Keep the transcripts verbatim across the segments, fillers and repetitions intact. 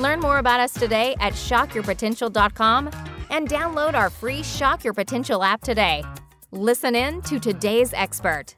Learn more about us today at shock your potential dot com and download our free Shock Your Potential app today. Listen in to today's expert.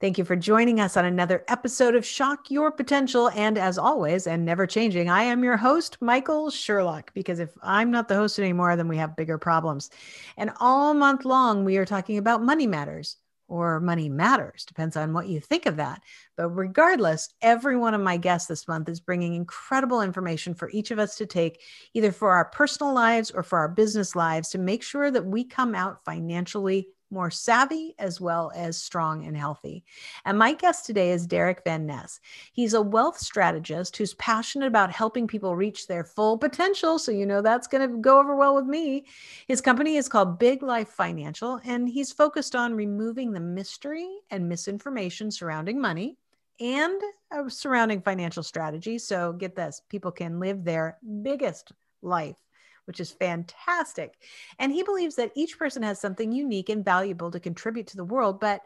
Thank you for joining us on another episode of Shock Your Potential. And as always, and never changing, I am your host, Michael Sherlock, because if I'm not the host anymore, then we have bigger problems. And all month long, we are talking about money matters, or money matters, depends on what you think of that. But regardless, every one of my guests this month is bringing incredible information for each of us to take, either for our personal lives or for our business lives, to make sure that we come out financially more savvy, as well as strong and healthy. And my guest today is Derek Van Ness. He's a wealth strategist who's passionate about helping people reach their full potential. So you know that's going to go over well with me. His company is called Big Life Financial, and he's focused on removing the mystery and misinformation surrounding money and surrounding financial strategy. So get this, people can live their biggest life, which is fantastic. And he believes that each person has something unique and valuable to contribute to the world, but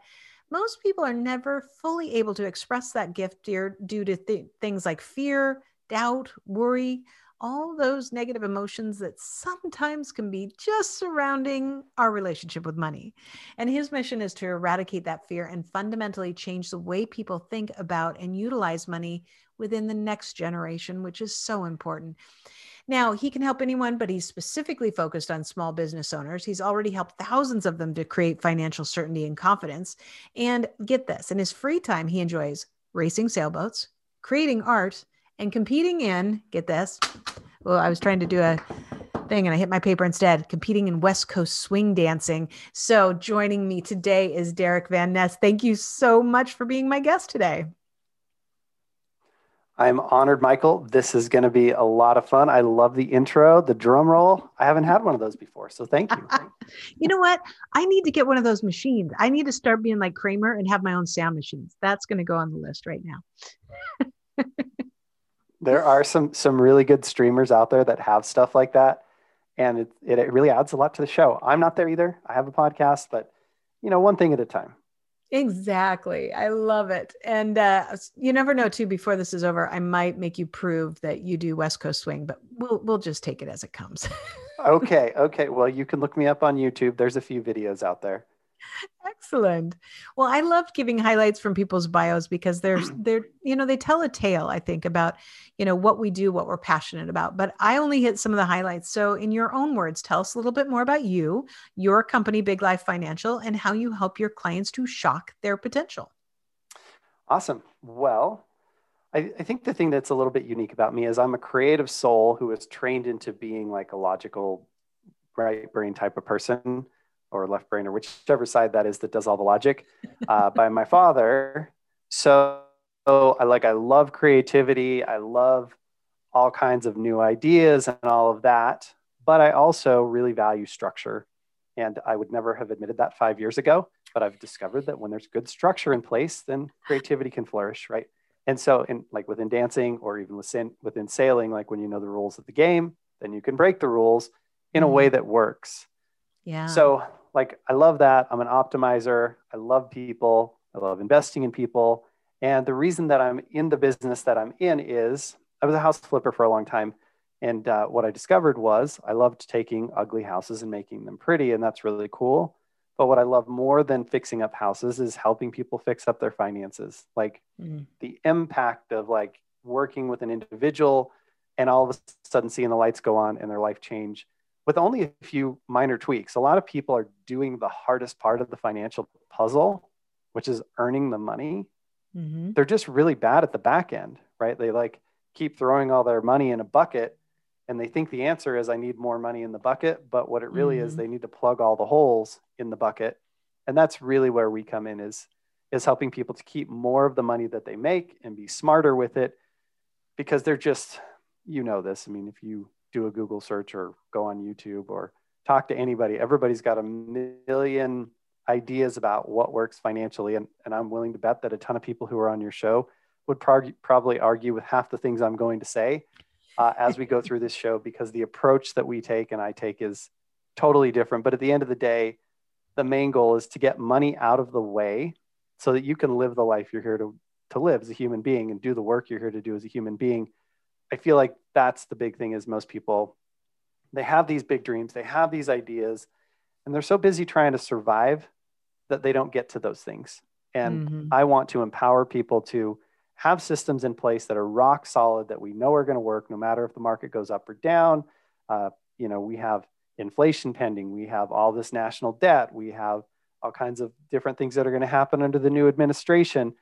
most people are never fully able to express that gift due to th- things like fear, doubt, worry, all those negative emotions that sometimes can be just surrounding our relationship with money. And his mission is to eradicate that fear and fundamentally change the way people think about and utilize money within the next generation, which is so important. Now, he can help anyone, but he's specifically focused on small business owners. He's already helped thousands of them to create financial certainty and confidence. And get this, in his free time, he enjoys racing sailboats, creating art, and competing in, get this, well, I was trying to do a thing and I hit my paper instead, competing in West Coast swing dancing. So joining me today is Derek Van Ness. Thank you so much for being my guest today. I'm honored, Michael. This is going to be a lot of fun. I love the intro, the drum roll. I haven't had one of those before, so thank you. You know what? I need to get one of those machines. I need to start being like Kramer and have my own sound machines. That's going to go on the list right now. There are some some really good streamers out there that have stuff like that, and it, it it really adds a lot to the show. I'm not there either. I have a podcast, but you know, one thing at a time. Exactly. I love it. And uh, you never know too, before this is over, I might make you prove that you do West Coast swing, but we'll, we'll just take it as it comes. Okay. Okay. Well, you can look me up on YouTube. There's a few videos out there. Excellent. Well, I love giving highlights from people's bios because they're, they're, you know, they tell a tale, I think, about, you know, what we do, what we're passionate about, but I only hit some of the highlights. So in your own words, tell us a little bit more about you, your company, Big Life Financial, and how you help your clients to shock their potential. Awesome. Well, I, I think the thing that's a little bit unique about me is I'm a creative soul who is trained into being like a logical, right brain type of person, or left brain, or whichever side that is that does all the logic, uh, by my father. So, so I like, I love creativity. I love all kinds of new ideas and all of that, but I also really value structure. And I would never have admitted that five years ago, but I've discovered that when there's good structure in place, then creativity can flourish. Right. And so in like within dancing or even within, within sailing, like when you know the rules of the game, then you can break the rules in a way that works. Yeah. So like, I love that. I'm an optimizer. I love people. I love investing in people. And the reason that I'm in the business that I'm in is I was a house flipper for a long time. And uh, what I discovered was I loved taking ugly houses and making them pretty. And that's really cool. But what I love more than fixing up houses is helping people fix up their finances. Like mm. the impact of like working with an individual and all of a sudden seeing the lights go on and their life change, with only a few minor tweaks. A lot of people are doing the hardest part of the financial puzzle, which is earning the money. Mm-hmm. They're just really bad at the back end, right? They like keep throwing all their money in a bucket and they think the answer is I need more money in the bucket. But what it really mm-hmm. is, they need to plug all the holes in the bucket. And that's really where we come in is, is helping people to keep more of the money that they make and be smarter with it. because they're just, you know this. I mean, if you do a Google search or go on YouTube or talk to anybody, everybody's got a million ideas about what works financially. And, and I'm willing to bet that a ton of people who are on your show would pro- probably argue with half the things I'm going to say uh, as we go through this show, because the approach that we take and I take is totally different. But at the end of the day, the main goal is to get money out of the way so that you can live the life you're here to, to live as a human being and do the work you're here to do as a human being. I feel like that's the big thing is most people, they have these big dreams, they have these ideas, and they're so busy trying to survive that they don't get to those things. And mm-hmm. I want to empower people to have systems in place that are rock solid, that we know are going to work no matter if the market goes up or down. Uh, you know, we have inflation pending, we have all this national debt, we have all kinds of different things that are going to happen under the new administration.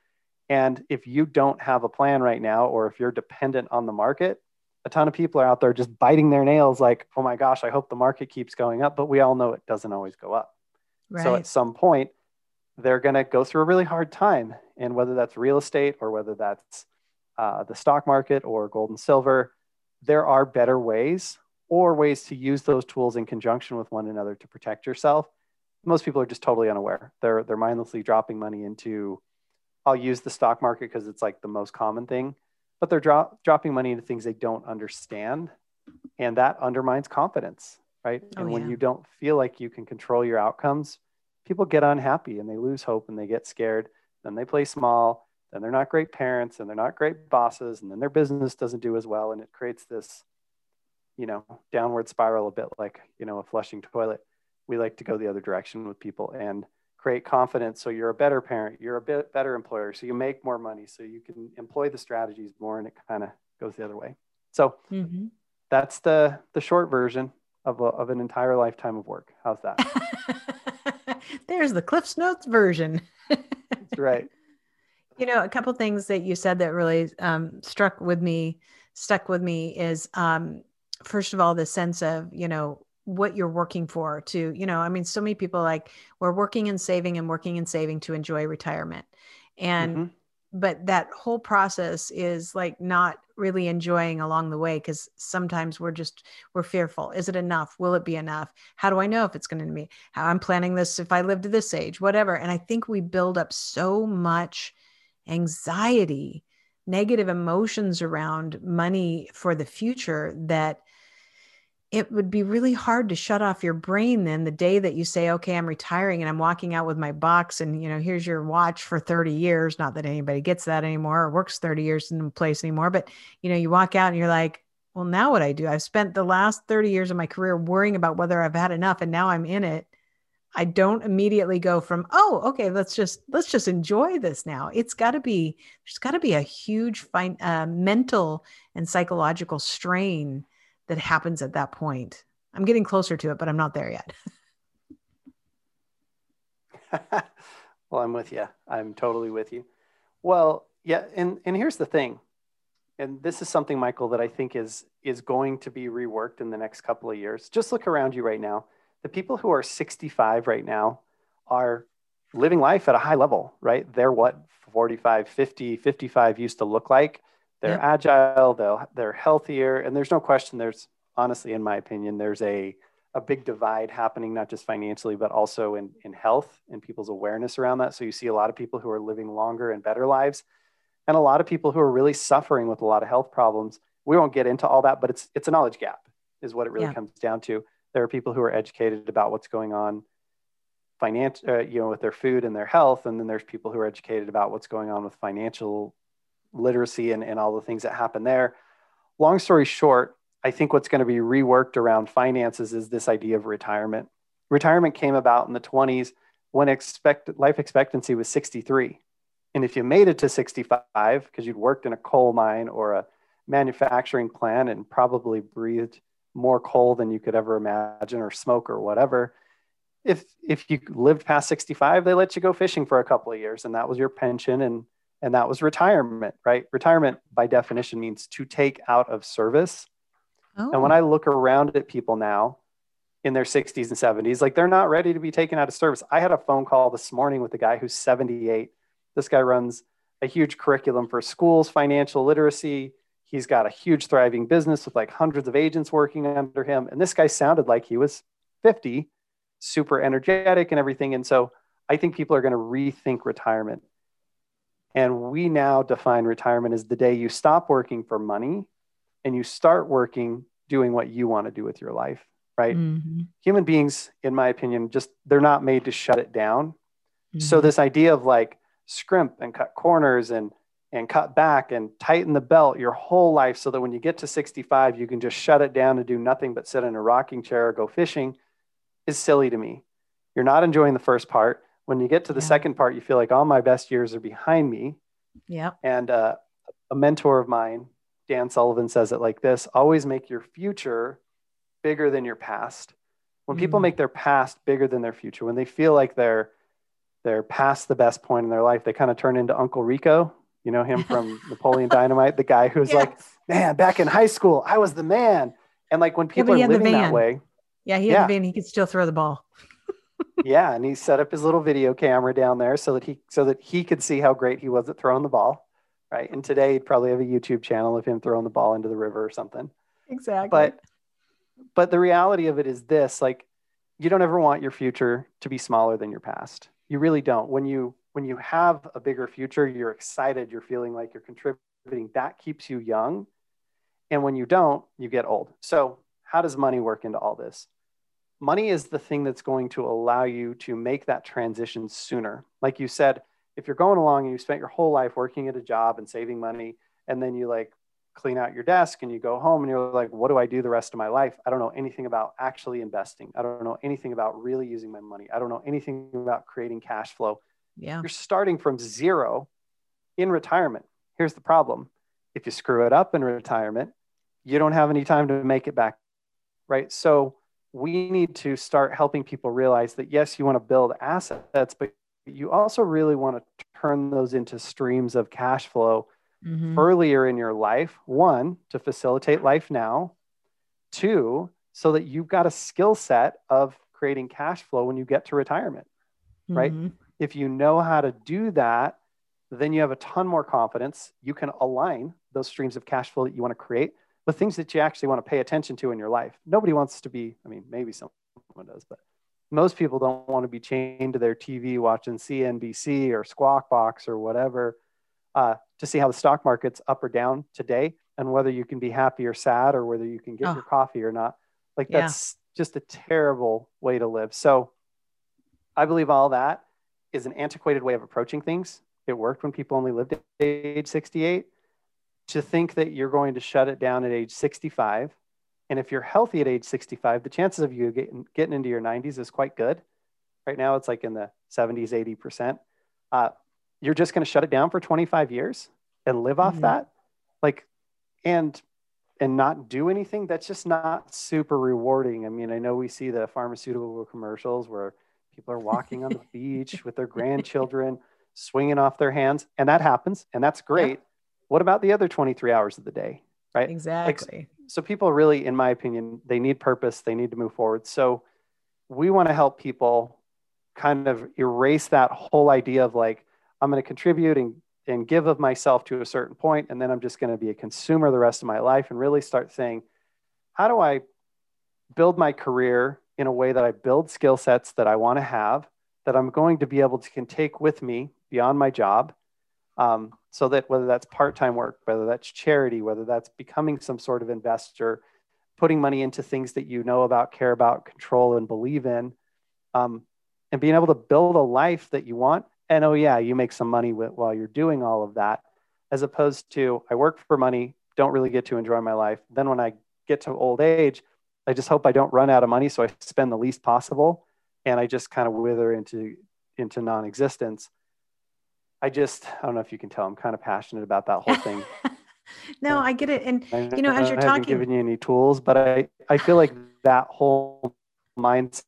And if you don't have a plan right now, or if you're dependent on the market, a ton of people are out there just biting their nails like, oh my gosh, I hope the market keeps going up, but we all know it doesn't always go up. Right. So at some point, they're going to go through a really hard time. And whether that's real estate or whether that's uh, the stock market or gold and silver, there are better ways or ways to use those tools in conjunction with one another to protect yourself. Most people are just totally unaware. They're, they're mindlessly dropping money into, I'll use the stock market because it's like the most common thing, but they're dro- dropping money into things they don't understand. And that undermines confidence, right? Oh, and when yeah. you don't feel like you can control your outcomes, people get unhappy and they lose hope and they get scared. Then they play small, then they're not great parents and they're not great bosses. And then their business doesn't do as well. And it creates this, you know, downward spiral, a bit like, you know, a flushing toilet. We like to go the other direction with people and create confidence. So you're a better parent, you're a bit better employer. So you make more money, so you can employ the strategies more, and it kind of goes the other way. So mm-hmm. that's the, the short version of a, of an entire lifetime of work. How's that? There's the Cliff's Notes version. That's right. You know, a couple of things that you said that really um, struck with me, stuck with me is, um, first of all, the sense of, you know, what you're working for to, you know, I mean, so many people like we're working and saving and working and saving to enjoy retirement. And, mm-hmm. but that whole process is like not really enjoying along the way. Cause sometimes we're just, we're fearful. Is it enough? Will it be enough? How do I know if it's going to be how I'm planning this? If I live to this age, whatever. And I think we build up so much anxiety, negative emotions around money for the future that it would be really hard to shut off your brain then the day that you say, okay, I'm retiring and I'm walking out with my box and, you know, here's your watch for thirty years. Not that anybody gets that anymore or works thirty years in place anymore, but you know, you walk out and you're like, well, now what I do, I've spent the last thirty years of my career worrying about whether I've had enough. And now I'm in it. I don't immediately go from, oh, okay, let's just, let's just enjoy this now. It's gotta be, there's gotta be a huge fine, uh, mental and psychological strain that happens at that point. I'm getting closer to it, but I'm not there yet. Well, I'm with you. I'm totally with you. Well, yeah. And, and here's the thing. And this is something, Michael, that I think is, is going to be reworked in the next couple of years. Just look around you right now. The people who are sixty-five right now are living life at a high level, right? They're what forty-five, fifty, fifty-five used to look like. They're yep. agile, they'll, they're healthier. And there's no question, there's honestly, in my opinion, there's a, a big divide happening, not just financially, but also in, in health and people's awareness around that. So you see a lot of people who are living longer and better lives, and a lot of people who are really suffering with a lot of health problems. We won't get into all that, but it's, it's a knowledge gap is what it really yeah. comes down to. There are people who are educated about what's going on finance, uh, you know, with their food and their health. And then there's people who are educated about what's going on with financial literacy and, and all the things that happen there. Long story short, I think what's going to be reworked around finances is this idea of retirement. Retirement came about in the twenties when expect, life expectancy was sixty-three. And if you made it to sixty-five, because you'd worked in a coal mine or a manufacturing plant and probably breathed more coal than you could ever imagine or smoke or whatever, if if you lived past sixty-five, they let you go fishing for a couple of years, and that was your pension, and And that was retirement, right? Retirement by definition means to take out of service. Oh. And when I look around at people now in their sixties and seventies, like they're not ready to be taken out of service. I had a phone call this morning with a guy who's seventy-eight. This guy runs a huge curriculum for schools, financial literacy. He's got a huge thriving business with like hundreds of agents working under him. And this guy sounded like he was fifty, super energetic and everything. And so I think people are going to rethink retirement. And we now define retirement as the day you stop working for money and you start working doing what you want to do with your life, right? Mm-hmm. Human beings, in my opinion, just, they're not made to shut it down. Mm-hmm. So this idea of like scrimp and cut corners and, and cut back and tighten the belt your whole life so that when you get to sixty-five, you can just shut it down and do nothing but sit in a rocking chair or go fishing is silly to me. You're not enjoying the first part. When you get to the yeah. second part, you feel like all my best years are behind me. Yeah. And uh, a mentor of mine, Dan Sullivan, says it like this: always make your future bigger than your past. When people mm. make their past bigger than their future, when they feel like they're they're past the best point in their life, they kind of turn into Uncle Rico. You know him from Napoleon Dynamite, the guy who's yes. like, man, back in high school, I was the man. And like when people yeah, are living that way. Yeah, he had yeah. the van, he could still throw the ball. Yeah. And he set up his little video camera down there so that he, so that he could see how great he was at throwing the ball. Right. And today he'd probably have a YouTube channel of him throwing the ball into the river or something. Exactly. But, but the reality of it is this, like, you don't ever want your future to be smaller than your past. You really don't. When you, when you have a bigger future, you're excited, you're feeling like you're contributing. That keeps you young. And when you don't, you get old. So how does money work into all this? Money is the thing that's going to allow you to make that transition sooner. Like you said, if you're going along and you spent your whole life working at a job and saving money, and then you like clean out your desk and you go home and you're like, what do I do the rest of my life? I don't know anything about actually investing. I don't know anything about really using my money. I don't know anything about creating cash flow. Yeah. You're starting from zero in retirement. Here's the problem. If you screw it up in retirement, you don't have any time to make it back, right? So we need to start helping people realize that, yes, you want to build assets, but you also really want to turn those into streams of cash flow mm-hmm. earlier in your life. One, to facilitate life now. Two, so that you've got a skill set of creating cash flow when you get to retirement, mm-hmm. right? If you know how to do that, then you have a ton more confidence. You can align those streams of cash flow that you want to create with things that you actually want to pay attention to in your life. Nobody wants to be, I mean, maybe someone does, but most people don't want to be chained to their T V watching C N B C or Squawk Box or whatever uh, to see how the stock market's up or down today and whether you can be happy or sad or whether you can get oh. your coffee or not. Like yeah. that's just a terrible way to live. So I believe all that is an antiquated way of approaching things. It worked when people only lived at age sixty-eight. To think that you're going to shut it down at age sixty-five. And if you're healthy at age sixty-five, the chances of you getting, getting into your nineties is quite good. Right now, it's like in the seventies, eighty percent. Uh, you're just going to shut it down for twenty-five years and live off mm-hmm. that. Like, and, and not do anything. That's just not super rewarding. I mean, I know we see the pharmaceutical commercials where people are walking on the beach with their grandchildren, swinging off their hands. And that happens. And that's great. Yeah. What about the other twenty-three hours of the day, right? Exactly. Like, so people really, in my opinion, they need purpose. They need to move forward. So we want to help people kind of erase that whole idea of like, I'm going to contribute and, and give of myself to a certain point, and then I'm just going to be a consumer the rest of my life, and really start saying, how do I build my career in a way that I build skill sets that I want to have, that I'm going to be able to can take with me beyond my job, Um, so that whether that's part-time work, whether that's charity, whether that's becoming some sort of investor, putting money into things that you know about, care about, control, and believe in, um, and being able to build a life that you want. And oh yeah, you make some money with, while you're doing all of that, as opposed to I work for money, don't really get to enjoy my life. Then when I get to old age, I just hope I don't run out of money, so I spend the least possible, and I just kind of wither into into non-existence. I just, I don't know if you can tell, I'm kind of passionate about that whole thing. No, I get it. And, you know, as you're talking, I haven't given you any tools, but I, I feel like that whole mindset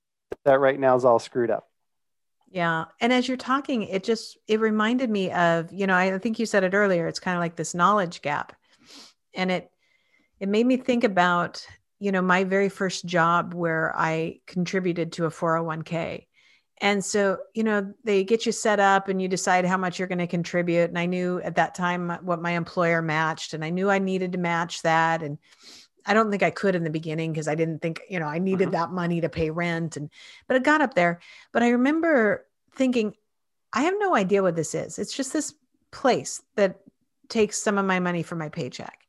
right now is all screwed up. Yeah. And as you're talking, it just, it reminded me of, you know, I think you said it earlier, it's kind of like this knowledge gap. And it, it made me think about, you know, my very first job where I contributed to a four oh one k. And so, you know, they get you set up and you decide how much you're going to contribute. And I knew at that time what my employer matched, and I knew I needed to match that. And I don't think I could in the beginning because I didn't think, you know, I needed uh-huh. that money to pay rent. And, but it got up there. But I remember thinking, I have no idea what this is. It's just this place that takes some of my money from my paycheck.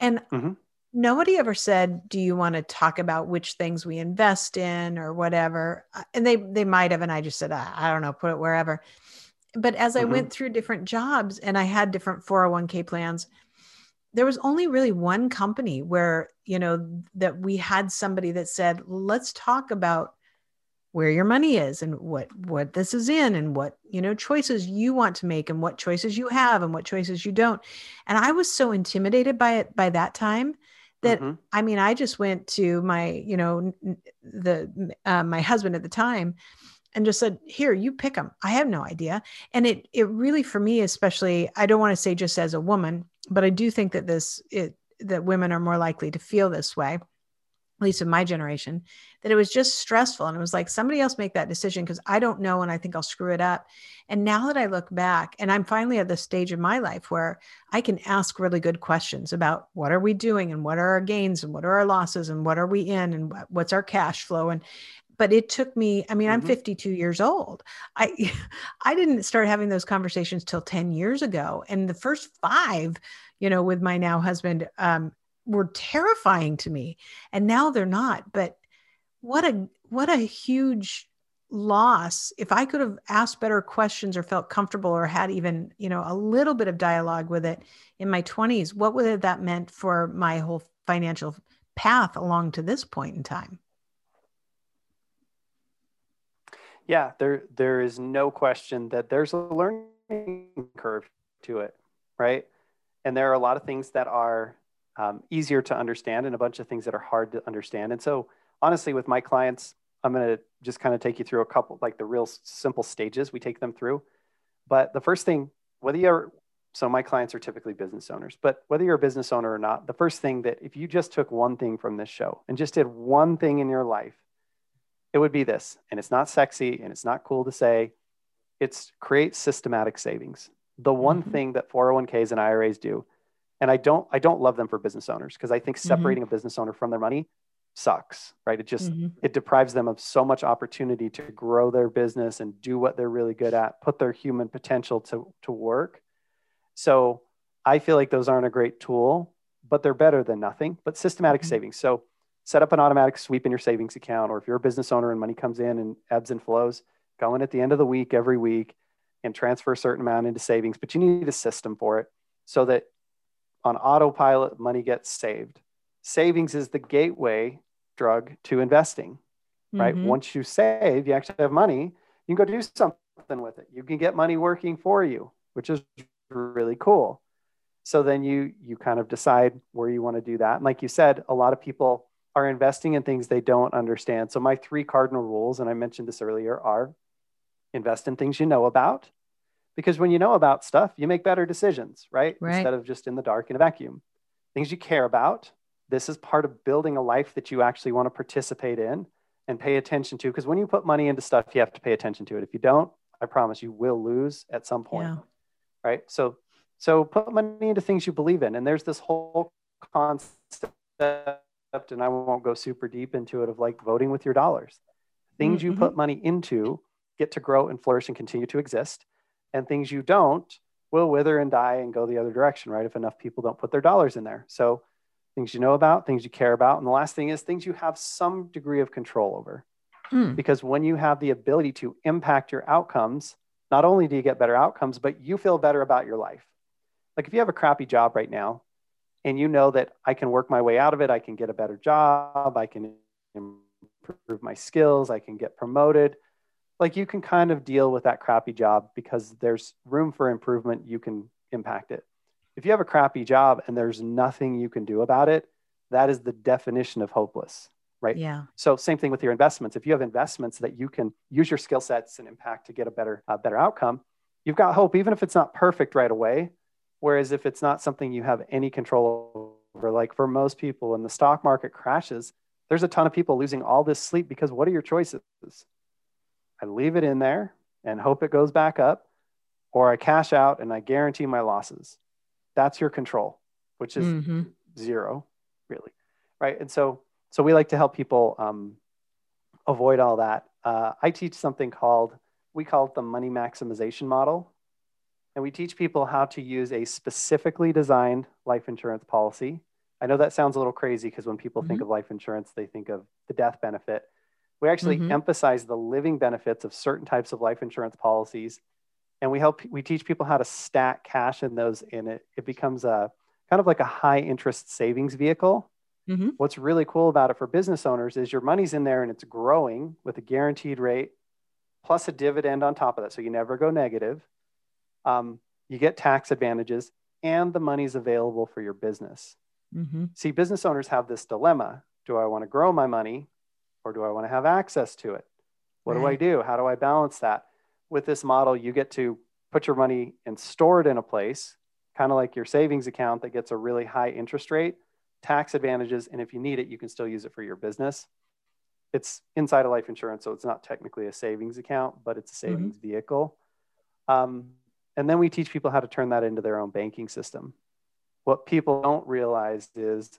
And uh-huh. nobody ever said, do you want to talk about which things we invest in or whatever? And they, they might have. And I just said, I, I don't know, put it wherever. But as mm-hmm. I went through different jobs and I had different four oh one k plans, there was only really one company where, you know, that we had somebody that said, let's talk about where your money is and what, what this is in and what, you know, choices you want to make and what choices you have and what choices you don't. And I was so intimidated by it by that time that, mm-hmm. I mean, I just went to my, you know, the, uh, my husband at the time and just said, here, you pick them. I have no idea. And it, it really, for me, especially, I don't want to say just as a woman, but I do think that this, it, that women are more likely to feel this way, at least in my generation, that it was just stressful. And it was like, somebody else make that decision, 'cause I don't know. And I think I'll screw it up. And now that I look back, and I'm finally at the stage in my life where I can ask really good questions about what are we doing and what are our gains and what are our losses and what are we in and what's our cash flow. And, but it took me, I mean, I'm mm-hmm. fifty-two years old. I, I didn't start having those conversations till ten years ago. And the first five, you know, with my now husband, um, were terrifying to me, and now they're not. But what a, what a huge loss. If I could have asked better questions or felt comfortable or had even, you know, a little bit of dialogue with it in my twenties, what would have that meant for my whole financial path along to this point in time? Yeah, there, there is no question that there's a learning curve to it, right? And there are a lot of things that are um, easier to understand and a bunch of things that are hard to understand. And so honestly, with my clients, I'm going to just kind of take you through a couple, like the real simple stages we take them through. But the first thing, whether you're, so my clients are typically business owners, but whether you're a business owner or not, the first thing that if you just took one thing from this show and just did one thing in your life, it would be this, and it's not sexy and it's not cool to say, it's create systematic savings. The one mm-hmm. thing that four oh one k's and I R As do, and I don't, I don't love them for business owners because I think separating mm-hmm. a business owner from their money sucks, right? It just, mm-hmm. it deprives them of so much opportunity to grow their business and do what they're really good at, put their human potential to, to work. So I feel like those aren't a great tool, but they're better than nothing, but systematic mm-hmm. savings. So set up an automatic sweep in your savings account, or if you're a business owner and money comes in and ebbs and flows, go in at the end of the week, every week, and transfer a certain amount into savings, but you need a system for it so that on autopilot, money gets saved. Savings is the gateway drug to investing, right? Mm-hmm. Once you save, you actually have money, you can go do something with it. You can get money working for you, which is really cool. So then you, you kind of decide where you want to do that. And like you said, a lot of people are investing in things they don't understand. So my three cardinal rules, and I mentioned this earlier, are invest in things you know about, because when you know about stuff, you make better decisions, right? right? Instead of just in the dark in a vacuum. Things you care about. This is part of building a life that you actually want to participate in and pay attention to. Because when you put money into stuff, you have to pay attention to it. If you don't, I promise you will lose at some point, yeah. right? So, so put money into things you believe in. And there's this whole concept, and I won't go super deep into it, of like voting with your dollars. Things mm-hmm. you put money into get to grow and flourish and continue to exist. And things you don't will wither and die and go the other direction, right? If enough people don't put their dollars in there. So things you know about, things you care about. And the last thing is things you have some degree of control over. Mm. Because when you have the ability to impact your outcomes, not only do you get better outcomes, but you feel better about your life. Like if you have a crappy job right now and you know that I can work my way out of it, I can get a better job, I can improve my skills, I can get promoted. Like you can kind of deal with that crappy job because there's room for improvement. You can impact it. If you have a crappy job and there's nothing you can do about it, that is the definition of hopeless, right? Yeah. So same thing with your investments. If you have investments that you can use your skill sets and impact to get a better, uh, better outcome, you've got hope, even if it's not perfect right away. Whereas if it's not something you have any control over, like for most people, when the stock market crashes, there's a ton of people losing all this sleep because what are your choices? I leave it in there and hope it goes back up, or I cash out and I guarantee my losses. That's your control, which is mm-hmm. zero, really, right? And so, so we like to help people um, avoid all that. Uh, I teach something called, we call it the money maximization model. And we teach people how to use a specifically designed life insurance policy. I know that sounds a little crazy because when people mm-hmm. think of life insurance, they think of the death benefit. We actually mm-hmm. emphasize the living benefits of certain types of life insurance policies. And we help, we teach people how to stack cash in those, and it, it becomes a kind of like a high interest savings vehicle. Mm-hmm. What's really cool about it for business owners is your money's in there and it's growing with a guaranteed rate plus a dividend on top of that. So you never go negative. Um, you get tax advantages and the money's available for your business. Mm-hmm. See, business owners have this dilemma. Do I want to grow my money or do I want to have access to it? What right. do I do? How do I balance that? With this model, you get to put your money and store it in a place, kind of like your savings account that gets a really high interest rate, tax advantages, and if you need it, you can still use it for your business. It's inside of life insurance, so it's not technically a savings account, but it's a savings mm-hmm. vehicle. Um, and then we teach people how to turn that into their own banking system. What people don't realize is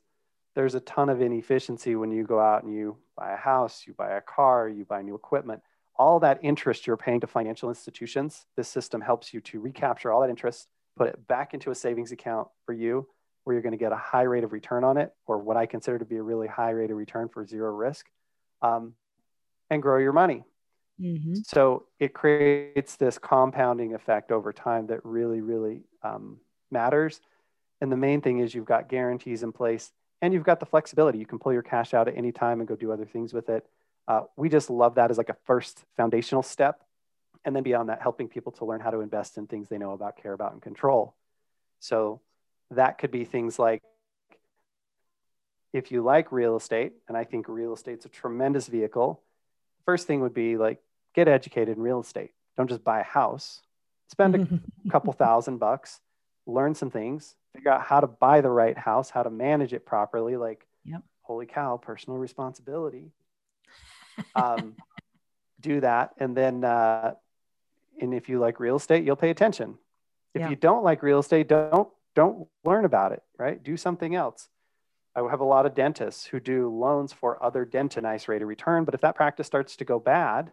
there's a ton of inefficiency when you go out and you buy a house, you buy a car, you buy new equipment. All that interest you're paying to financial institutions, this system helps you to recapture all that interest, put it back into a savings account for you, where you're going to get a high rate of return on it, or what I consider to be a really high rate of return for zero risk, um, and grow your money. Mm-hmm. So it creates this compounding effect over time that really, really um, matters. And the main thing is you've got guarantees in place and you've got the flexibility. You can pull your cash out at any time and go do other things with it. Uh, we just love that as like a first foundational step. And then beyond that, helping people to learn how to invest in things they know about, care about, and control. So that could be things like, if you like real estate, and I think real estate's a tremendous vehicle, first thing would be like, get educated in real estate. Don't just buy a house, spend a couple thousand bucks, learn some things, figure out how to buy the right house, how to manage it properly. Like, yep. Holy cow, personal responsibility. um, do that. And then, uh, and if you like real estate, you'll pay attention. If yeah. you don't like real estate, don't, don't learn about it, right? Do something else. I have a lot of dentists who do loans for other dentists, a nice rate of return, but if that practice starts to go bad,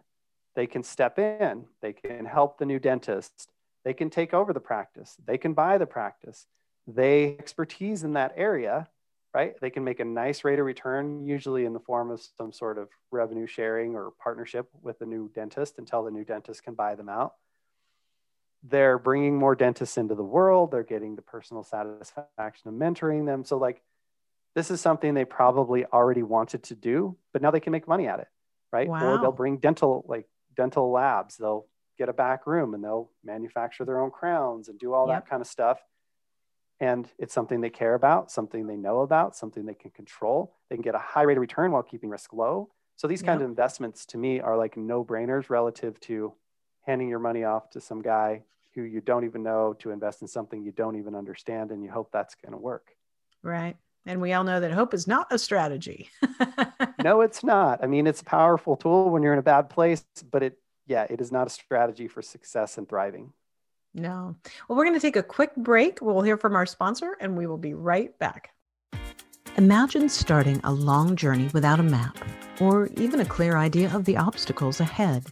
they can step in, they can help the new dentist, they can take over the practice, they can buy the practice, they expertise in that area. Right? They can make a nice rate of return, usually in the form of some sort of revenue sharing or partnership with the new dentist until the new dentist can buy them out. They're bringing more dentists into the world. They're getting the personal satisfaction of mentoring them. So like, this is something they probably already wanted to do, but now they can make money at it. Right? Wow. Or they'll bring dental, like dental labs. They'll get a back room and they'll manufacture their own crowns and do all yep. that kind of stuff. And it's something they care about, something they know about, something they can control. They can get a high rate of return while keeping risk low. So these yeah. kinds of investments to me are like no-brainers relative to handing your money off to some guy who you don't even know to invest in something you don't even understand, and you hope that's going to work. Right. And we all know that hope is not a strategy. No, it's not. I mean, it's a powerful tool when you're in a bad place, but it, yeah, it is not a strategy for success and thriving. No. Well, we're going to take a quick break. We'll hear from our sponsor and we will be right back. Imagine starting a long journey without a map or even a clear idea of the obstacles ahead.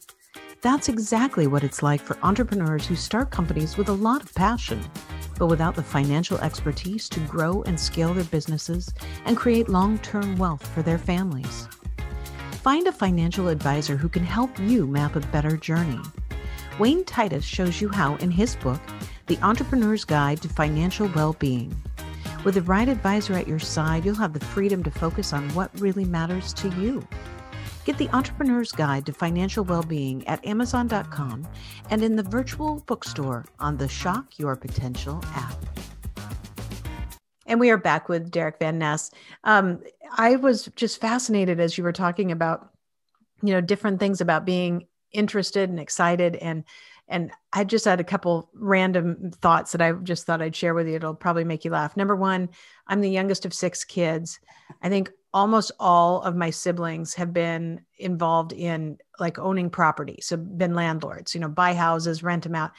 That's exactly what it's like for entrepreneurs who start companies with a lot of passion, but without the financial expertise to grow and scale their businesses and create long-term wealth for their families. Find a financial advisor who can help you map a better journey. Wayne Titus shows you how in his book, The Entrepreneur's Guide to Financial Well-Being. With the right advisor at your side, you'll have the freedom to focus on what really matters to you. Get The Entrepreneur's Guide to Financial Well-Being at amazon dot com and in the virtual bookstore on the Shock Your Potential app. And we are back with Derek Van Ness. Um, I was just fascinated as you were talking about, you know, different things about being interested and excited. And, and I just had a couple random thoughts that I just thought I'd share with you. It'll probably make you laugh. Number one, I'm the youngest of six kids. I think almost all of my siblings have been involved in like owning property. So been landlords, you know, buy houses, rent them out.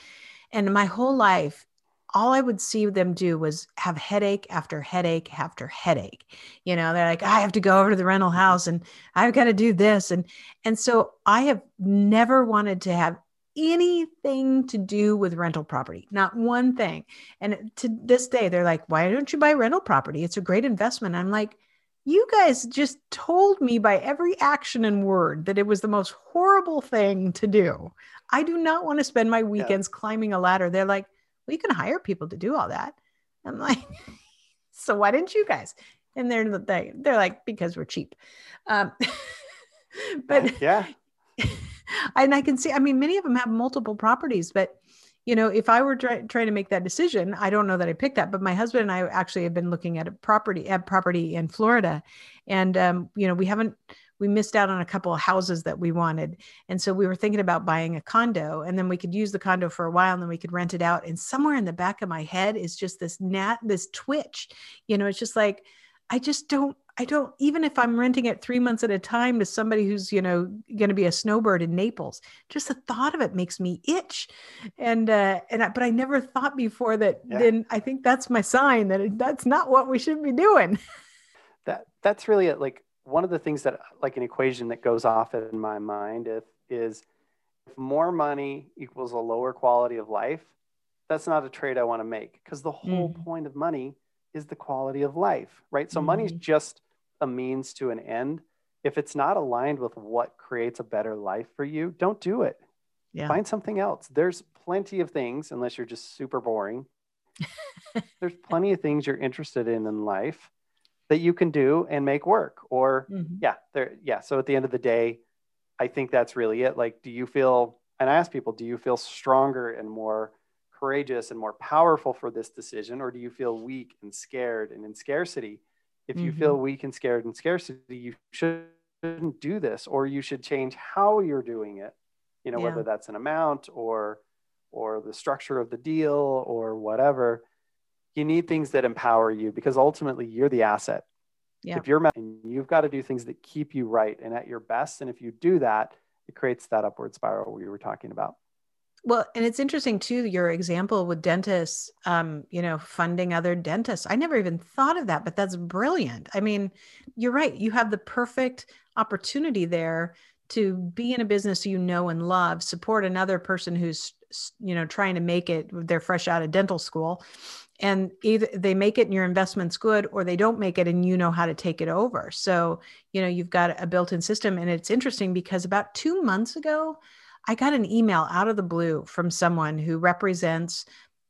And my whole life, all I would see them do was have headache after headache after headache. You know, they're like, I have to go over to the rental house and I've got to do this. And, and so I have never wanted to have anything to do with rental property, not one thing. And to this day, they're like, why don't you buy rental property? It's a great investment. I'm like, you guys just told me by every action and word that it was the most horrible thing to do. I do not want to spend my weekends yeah. climbing a ladder. They're like, well, you can hire people to do all that. I'm like, so why didn't you guys? And they're, they, they're like, because we're cheap. Um, but yeah. And I can see, I mean, many of them have multiple properties, but you know, if I were try, trying to make that decision, I don't know that I picked that, but my husband and I actually have been looking at a property at property in Florida. And, um, you know, we haven't, we missed out on a couple of houses that we wanted. And so we were thinking about buying a condo, and then we could use the condo for a while and then we could rent it out. And somewhere in the back of my head is just this gnat, this twitch, you know, it's just like, I just don't, I don't, even if I'm renting it three months at a time to somebody who's, you know, going to be a snowbird in Naples, just the thought of it makes me itch. And, uh, and, I, but I never thought before that yeah. then I think that's my sign that it, that's not what we should be doing. That that's really it. Like one of the things that like an equation that goes off in my mind is, is if more money equals a lower quality of life, that's not a trade I want to make, because the whole mm. point of money is the quality of life, right? So mm. money's just a means to an end. If it's not aligned with what creates a better life for you, don't do it. Yeah. Find something else. There's plenty of things, unless you're just super boring. There's plenty of things you're interested in in life that you can do and make work or mm-hmm. yeah, there. Yeah. So at the end of the day, I think that's really it. Like, do you feel, and I ask people, do you feel stronger and more courageous and more powerful for this decision? Or do you feel weak and scared and in scarcity? If you mm-hmm. feel weak and scared and scarcity, you shouldn't do this, or you should change how you're doing it. You know, yeah. whether that's an amount or, or the structure of the deal or whatever. You need things that empower you, because ultimately you're the asset. Yeah. If you're, you've got to do things that keep you right and at your best. And if you do that, it creates that upward spiral we were talking about. Well, and it's interesting too, your example with dentists, um, you know, funding other dentists. I never even thought of that, but that's brilliant. I mean, you're right. You have the perfect opportunity there to be in a business you know and love, support another person who's, you know, trying to make it. They're fresh out of dental school, and either they make it and your investment's good, or they don't make it and you know how to take it over. So, you know, you've got a built-in system. And it's interesting because about two months ago, I got an email out of the blue from someone who represents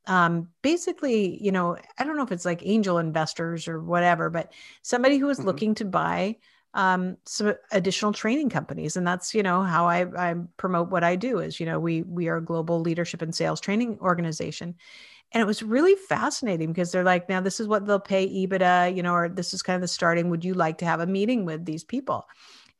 um, basically, you know, I don't know if it's like angel investors or whatever, but somebody who was mm-hmm. looking to buy um, some additional training companies. And that's, you know, how I, I promote what I do is, you know, we, we are a global leadership and sales training organization. And it was really fascinating because they're like, now this is what they'll pay EBITDA, you know, or this is kind of the starting, would you like to have a meeting with these people?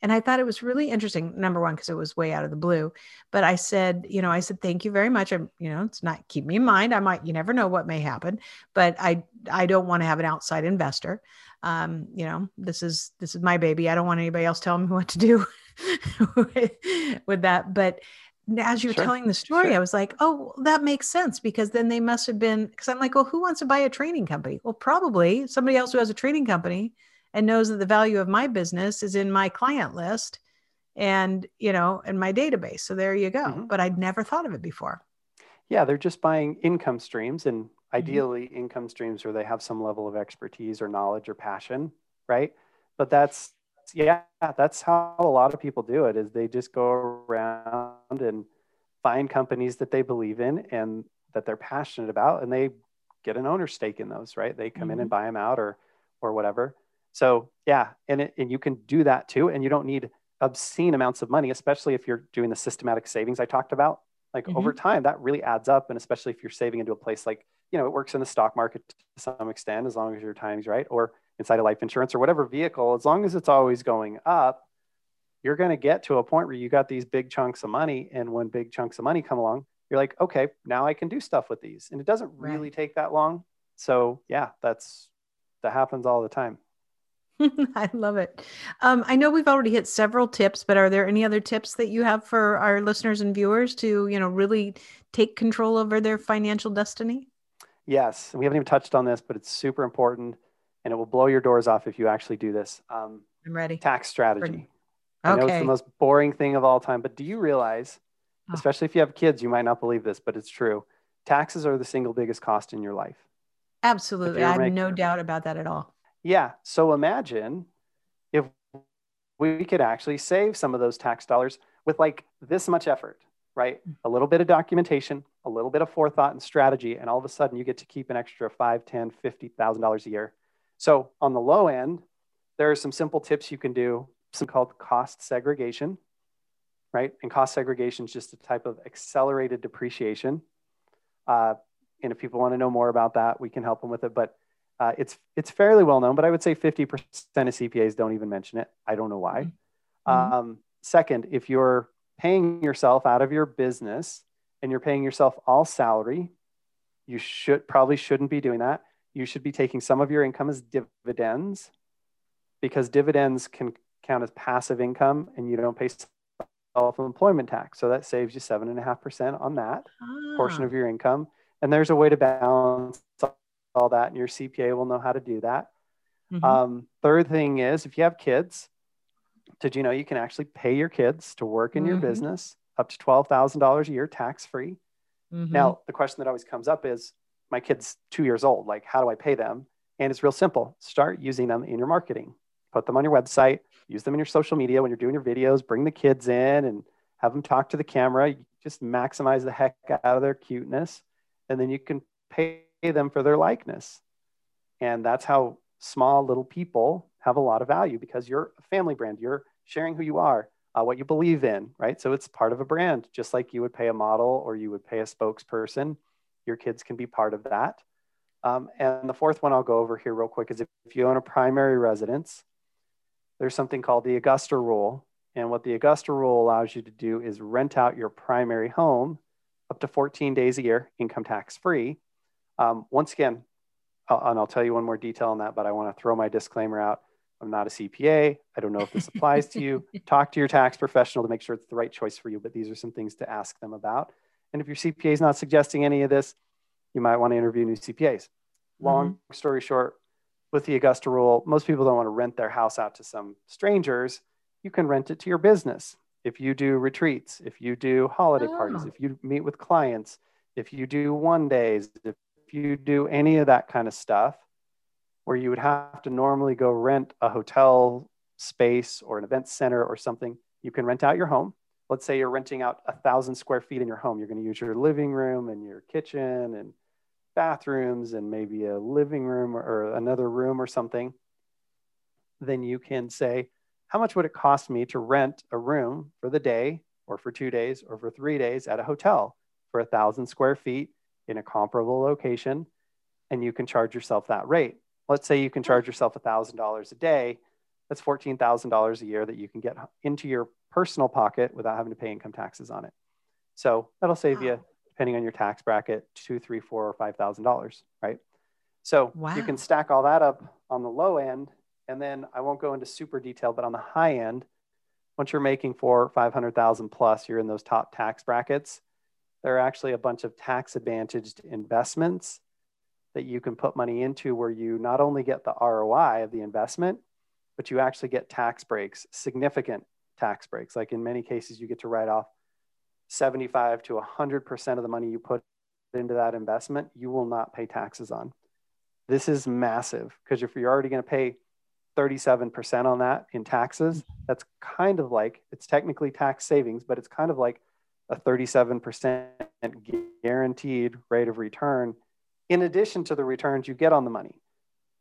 And I thought it was really interesting, number one, because it was way out of the blue. But I said, you know, I said, thank you very much. I'm, you know, it's not, keep me in mind. I might, you never know what may happen, but I, I don't want to have an outside investor. Um, you know, this is, this is my baby. I don't want anybody else telling me what to do with, with that. But as you were sure. telling the story, sure. I was like, oh, that makes sense, because then they must've been, because I'm like, well, who wants to buy a training company? Well, probably somebody else who has a training company and knows that the value of my business is in my client list and, you know, in my database. So there you go. Mm-hmm. But I'd never thought of it before. Yeah. They're just buying income streams, and ideally mm-hmm. income streams where they have some level of expertise or knowledge or passion. Right. But that's, yeah, that's how a lot of people do it, is they just go around and find companies that they believe in and that they're passionate about. And they get an owner stake in those, right? They come mm-hmm. in and buy them out or, or whatever. So yeah, and it, and you can do that too. And you don't need obscene amounts of money, especially if you're doing the systematic savings I talked about. Like mm-hmm. over time, that really adds up. And especially if you're saving into a place like, you know, it works in the stock market to some extent, as long as your time's right, or inside of life insurance or whatever vehicle, as long as it's always going up, you're going to get to a point where you got these big chunks of money. And when big chunks of money come along, you're like, okay, now I can do stuff with these. And it doesn't really right. take that long. So yeah, that's, that happens all the time. I love it. Um, I know we've already hit several tips, but are there any other tips that you have for our listeners and viewers to, you know, really take control over their financial destiny? Yes. We haven't even touched on this, but it's super important and it will blow your doors off if you actually do this. Um, I'm ready. Tax strategy. For... Okay. I know it's the most boring thing of all time, but do you realize, oh. especially if you have kids, you might not believe this, but it's true. Taxes are the single biggest cost in your life. Absolutely. I have making... no doubt about that at all. Yeah. So imagine if we could actually save some of those tax dollars with like this much effort, right? A little bit of documentation, a little bit of forethought and strategy. And all of a sudden you get to keep an extra five, ten, fifty thousand dollars a year. So on the low end, there are some simple tips you can do, some called cost segregation, right? And cost segregation is just a type of accelerated depreciation. Uh, and if people want to know more about that, we can help them with it. But Uh, it's it's fairly well known, but I would say fifty percent of C P As don't even mention it. I don't know why. Mm-hmm. Um, second, if you're paying yourself out of your business and you're paying yourself all salary, you should probably shouldn't be doing that. You should be taking some of your income as dividends because dividends can count as passive income and you don't pay self-employment tax. So that saves you seven and a half percent on that ah. portion of your income. And there's a way to balance all that, and your C P A will know how to do that. Mm-hmm. Um, third thing is, if you have kids, did you know you can actually pay your kids to work in mm-hmm. your business up to twelve thousand dollars a year tax-free? Mm-hmm. Now, the question that always comes up is, my kid's two years old, like, how do I pay them? And it's real simple. Start using them in your marketing. Put them on your website, use them in your social media when you're doing your videos, bring the kids in and have them talk to the camera. You just maximize the heck out of their cuteness, and then you can pay them for their likeness. And that's how small little people have a lot of value, because you're a family brand. You're sharing who you are, uh, what you believe in, right? So it's part of a brand, just like you would pay a model or you would pay a spokesperson. Your kids can be part of that. Um, and the fourth one I'll go over here real quick is if, if you own a primary residence, there's something called the Augusta Rule. And what the Augusta Rule allows you to do is rent out your primary home up to fourteen days a year, income tax free. Um, once again, I'll, and I'll tell you one more detail on that, but I want to throw my disclaimer out. I'm not a C P A. I don't know if this applies to you. Talk to your tax professional to make sure it's the right choice for you, but these are some things to ask them about. And if your C P A is not suggesting any of this, you might want to interview new C P As. Long mm-hmm. story short, with the Augusta Rule, most people don't want to rent their house out to some strangers. You can rent it to your business. If you do retreats, if you do holiday oh. parties, if you meet with clients, if you do one days, if If you do any of that kind of stuff where you would have to normally go rent a hotel space or an event center or something, you can rent out your home. Let's say you're renting out a thousand square feet in your home. You're going to use your living room and your kitchen and bathrooms and maybe a living room or another room or something. Then you can say, how much would it cost me to rent a room for the day or for two days or for three days at a hotel for a thousand square feet in a comparable location, and you can charge yourself that rate. Let's say you can charge yourself one thousand dollars a day. That's fourteen thousand dollars a year that you can get into your personal pocket without having to pay income taxes on it. So that'll save wow. you, depending on your tax bracket, two, three, four, or five thousand dollars, right? So wow. you can stack all that up on the low end, and then I won't go into super detail, but on the high end, once you're making four, five hundred thousand plus, you're in those top tax brackets. There are actually a bunch of tax advantaged investments that you can put money into where you not only get the R O I of the investment, but you actually get tax breaks, significant tax breaks. Like in many cases, you get to write off seventy-five to one hundred percent of the money you put into that investment, you will not pay taxes on. This is massive, because if you're already going to pay thirty-seven percent on that in taxes, that's kind of like, it's technically tax savings, but it's kind of like a thirty-seven percent guaranteed rate of return, in addition to the returns you get on the money.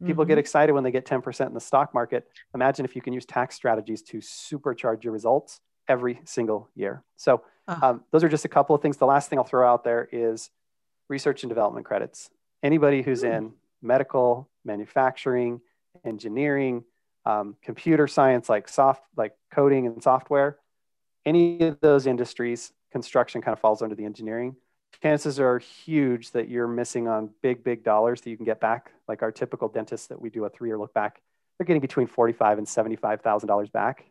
People mm-hmm. get excited when they get ten percent in the stock market. Imagine if you can use tax strategies to supercharge your results every single year. So uh. um, those are just a couple of things. The last thing I'll throw out there is research and development credits. Anybody who's mm-hmm. in medical, manufacturing, engineering, um, computer science, like soft, like coding and software, any of those industries, construction kind of falls under the engineering. Chances are huge that you're missing on big, big dollars that you can get back. Like our typical dentist that we do a three year look back, they're getting between forty-five thousand dollars and seventy-five thousand dollars back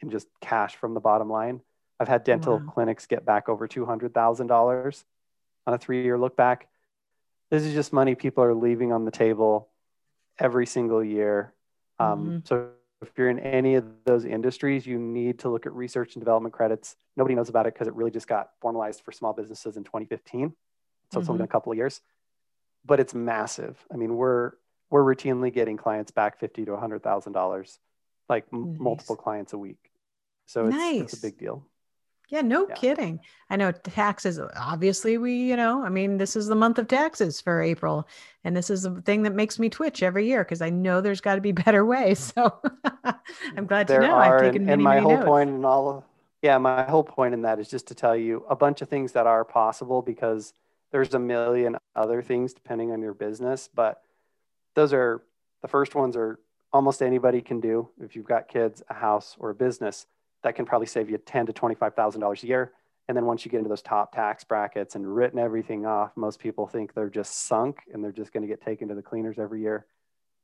in just cash from the bottom line. I've had dental wow. clinics get back over two hundred thousand dollars on a three-year look back. This is just money people are leaving on the table every single year. Um, mm-hmm. So if you're in any of those industries, you need to look at research and development credits. Nobody knows about it because it really just got formalized for small businesses in twenty fifteen. So mm-hmm. it's only been a couple of years, but it's massive. I mean, we're we're routinely getting clients back fifty to one hundred thousand dollars, like nice. m- multiple clients a week. So it's, nice. it's a big deal. Yeah, no yeah. kidding. I know taxes, obviously we, you know, I mean, this is the month of taxes for April. And this is the thing that makes me twitch every year because I know there's got to be better ways. So I'm glad there to know. Are, I've taken and, many, and my many whole notes. point in all of, yeah, my whole point in that is just to tell you a bunch of things that are possible because there's a million other things depending on your business. But those are, the first ones are almost anybody can do if you've got kids, a house, or a business. That can probably save you ten thousand dollars to twenty-five thousand dollars a year. And then once you get into those top tax brackets and written everything off, most people think they're just sunk and they're just going to get taken to the cleaners every year.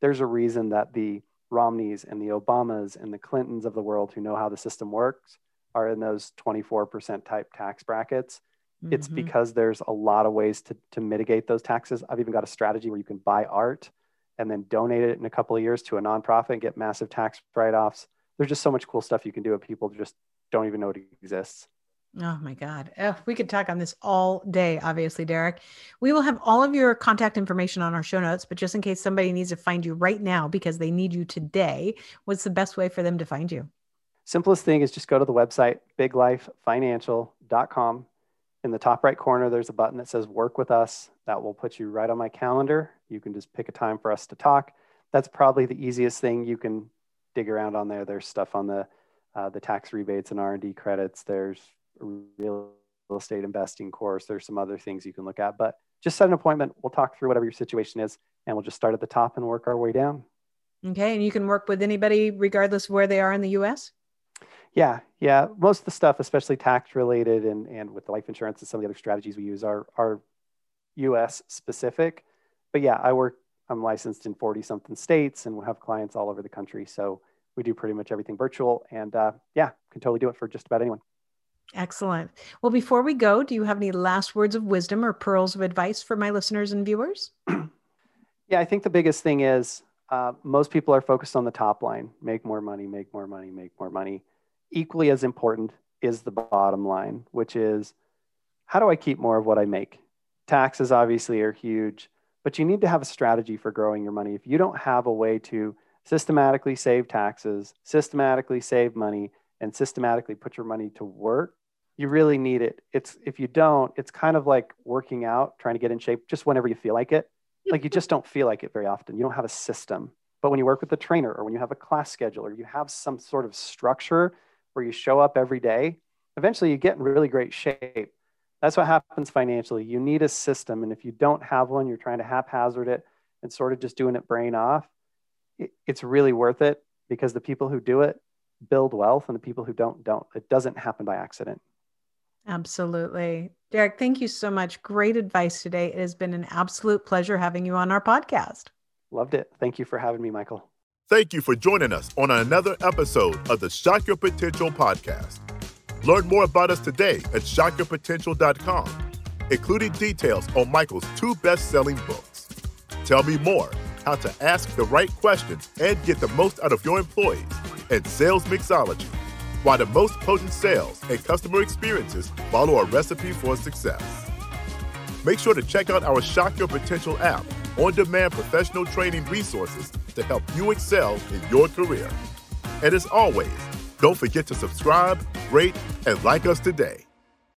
There's a reason that the Romneys and the Obamas and the Clintons of the world who know how the system works are in those twenty-four percent type tax brackets. Mm-hmm. It's because there's a lot of ways to, to mitigate those taxes. I've even got a strategy where you can buy art and then donate it in a couple of years to a nonprofit and get massive tax write-offs. There's just so much cool stuff you can do and people just don't even know it exists. Oh my God. Oh, we could talk on this all day, obviously, Derek. We will have all of your contact information on our show notes, but just in case somebody needs to find you right now because they need you today, what's the best way for them to find you? Simplest thing is just go to the website, big life financial dot com. In the top right corner, there's a button that says work with us. That will put you right on my calendar. You can just pick a time for us to talk. That's probably the easiest thing you can dig around on there. There's stuff on the uh, the tax rebates and R and D credits. There's a real estate investing course. There's some other things you can look at, but just set an appointment. We'll talk through whatever your situation is and we'll just start at the top and work our way down. Okay. And you can work with anybody regardless of where they are in the U S? Yeah. Yeah. Most of the stuff, especially tax related and, and with the life insurance and some of the other strategies we use are, are U S specific, but yeah, I work I'm licensed in forty something states and we have clients all over the country. So we do pretty much everything virtual and uh, yeah, can totally do it for just about anyone. Excellent. Well, before we go, do you have any last words of wisdom or pearls of advice for my listeners and viewers? Yeah, I think the biggest thing is uh, most people are focused on the top line, make more money, make more money, make more money. Equally as important is the bottom line, which is how do I keep more of what I make? Taxes obviously are huge. But you need to have a strategy for growing your money. If you don't have a way to systematically save taxes, systematically save money, and systematically put your money to work, you really need it. It's if you don't, it's kind of like working out, trying to get in shape just whenever you feel like it. Like you just don't feel like it very often. You don't have a system. But when you work with a trainer or when you have a class schedule or you have some sort of structure where you show up every day, eventually you get in really great shape. That's what happens financially. You need a system. And if you don't have one, you're trying to haphazard it and sort of just doing it brain off. It, it's really worth it because the people who do it build wealth and the people who don't, don't. It doesn't happen by accident. Absolutely. Derek, thank you so much. Great advice today. It has been an absolute pleasure having you on our podcast. Loved it. Thank you for having me, Michael. Thank you for joining us on another episode of the Shock Your Potential podcast. Learn more about us today at shock your potential dot com, including details on Michael's two best-selling books. Tell Me More, How to Ask the Right Questions and Get the Most Out of Your Employees, and Sales Mixology, Why the Most Potent Sales and Customer Experiences Follow a Recipe for Success. Make sure to check out our Shock Your Potential app, on-demand professional training resources to help you excel in your career. And as always, don't forget to subscribe, rate, and like us today.